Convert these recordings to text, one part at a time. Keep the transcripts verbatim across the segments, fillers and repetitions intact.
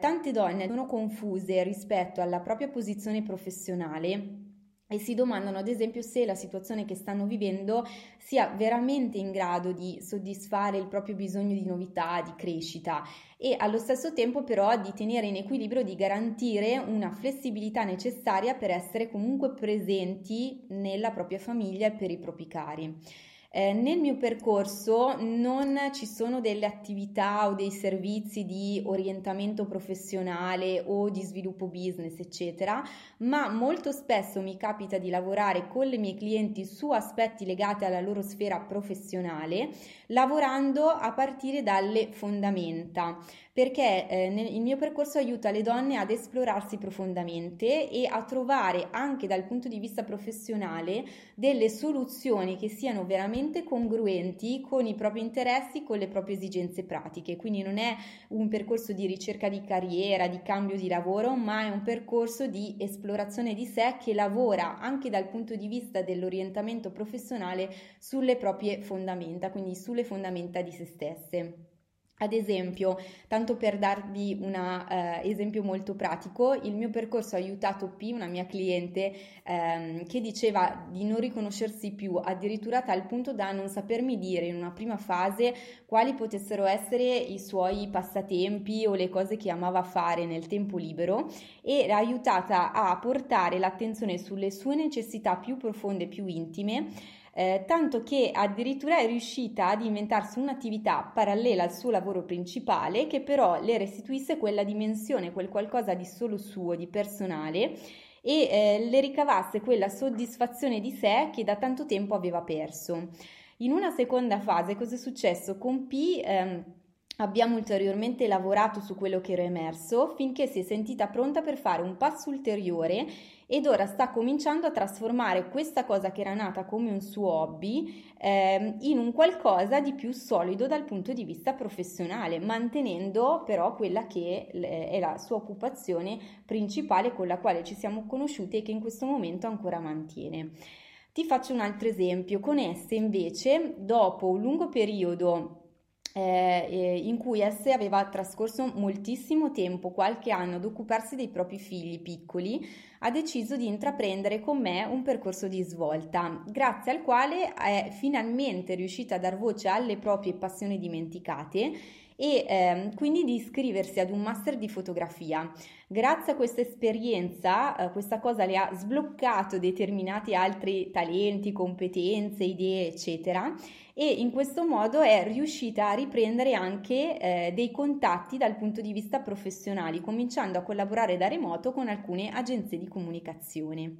Tante donne sono confuse rispetto alla propria posizione professionale e si domandano ad esempio se la situazione che stanno vivendo sia veramente in grado di soddisfare il proprio bisogno di novità, di crescita e allo stesso tempo però di tenere in equilibrio, di garantire una flessibilità necessaria per essere comunque presenti nella propria famiglia e per i propri cari. Eh, nel mio percorso non ci sono delle attività o dei servizi di orientamento professionale o di sviluppo business eccetera, ma molto spesso mi capita di lavorare con le mie clienti su aspetti legati alla loro sfera professionale, lavorando a partire dalle fondamenta, perché eh, nel, il mio percorso aiuta le donne ad esplorarsi profondamente e a trovare anche dal punto di vista professionale delle soluzioni che siano veramente congruenti con i propri interessi, con le proprie esigenze pratiche. Quindi non è un percorso di ricerca di carriera, di cambio di lavoro, ma è un percorso di esplorazione di sé che lavora anche dal punto di vista dell'orientamento professionale sulle proprie fondamenta, quindi sulle fondamenta di se stesse. Ad esempio, tanto per darvi un eh, esempio molto pratico, il mio percorso ha aiutato P, una mia cliente, ehm, che diceva di non riconoscersi più, addirittura a tal punto da non sapermi dire in una prima fase quali potessero essere i suoi passatempi o le cose che amava fare nel tempo libero, e l'ha aiutata a portare l'attenzione sulle sue necessità più profonde, più intime, Eh, tanto che addirittura è riuscita ad inventarsi un'attività parallela al suo lavoro principale che però le restituisse quella dimensione, quel qualcosa di solo suo, di personale, e eh, le ricavasse quella soddisfazione di sé che da tanto tempo aveva perso. In una seconda fase, cosa è successo? Con P ehm, abbiamo ulteriormente lavorato su quello che era emerso finché si è sentita pronta per fare un passo ulteriore, ed ora sta cominciando a trasformare questa cosa che era nata come un suo hobby ehm, in un qualcosa di più solido dal punto di vista professionale, mantenendo però quella che è la sua occupazione principale con la quale ci siamo conosciute e che in questo momento ancora mantiene. Ti faccio un altro esempio. Con esse invece, dopo un lungo periodo Eh, in cui essa aveva trascorso moltissimo tempo, qualche anno, ad occuparsi dei propri figli piccoli, ha deciso di intraprendere con me un percorso di svolta, grazie al quale è finalmente riuscita a dar voce alle proprie passioni dimenticate e ehm, quindi di iscriversi ad un master di fotografia. Grazie a questa esperienza, eh, questa cosa le ha sbloccato determinati altri talenti, competenze, idee, eccetera, e in questo modo è riuscita a riprendere anche eh, dei contatti dal punto di vista professionale, cominciando a collaborare da remoto con alcune agenzie di comunicazione.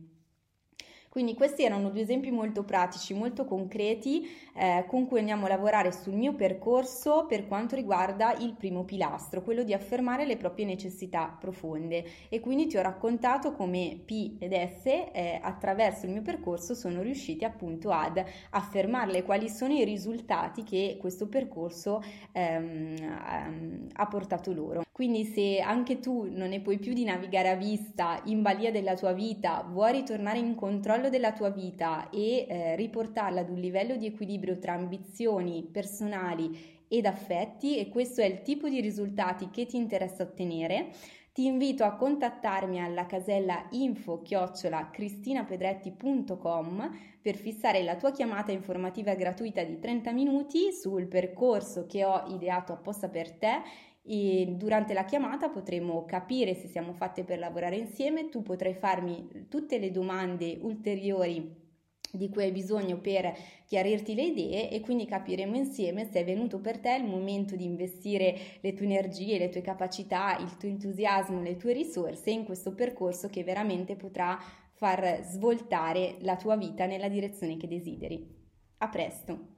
Quindi questi erano due esempi molto pratici, molto concreti, eh, con cui andiamo a lavorare sul mio percorso per quanto riguarda il primo pilastro, quello di affermare le proprie necessità profonde. E quindi ti ho raccontato come P ed S eh, attraverso il mio percorso sono riusciti appunto ad affermarle, quali sono i risultati che questo percorso ehm, ha portato loro. Quindi se anche tu non ne puoi più di navigare a vista in balia della tua vita, vuoi ritornare in controllo della tua vita e eh, riportarla ad un livello di equilibrio tra ambizioni personali ed affetti, e questo è il tipo di risultati che ti interessa ottenere, ti invito a contattarmi alla casella info chiocciola cristinapedretti punto com per fissare la tua chiamata informativa gratuita di trenta minuti sul percorso che ho ideato apposta per te. E durante la chiamata potremo capire se siamo fatte per lavorare insieme. Tu potrai farmi tutte le domande ulteriori di cui hai bisogno per chiarirti le idee, e quindi capiremo insieme se è venuto per te il momento di investire le tue energie, le tue capacità, il tuo entusiasmo, le tue risorse in questo percorso che veramente potrà far svoltare la tua vita nella direzione che desideri. A presto!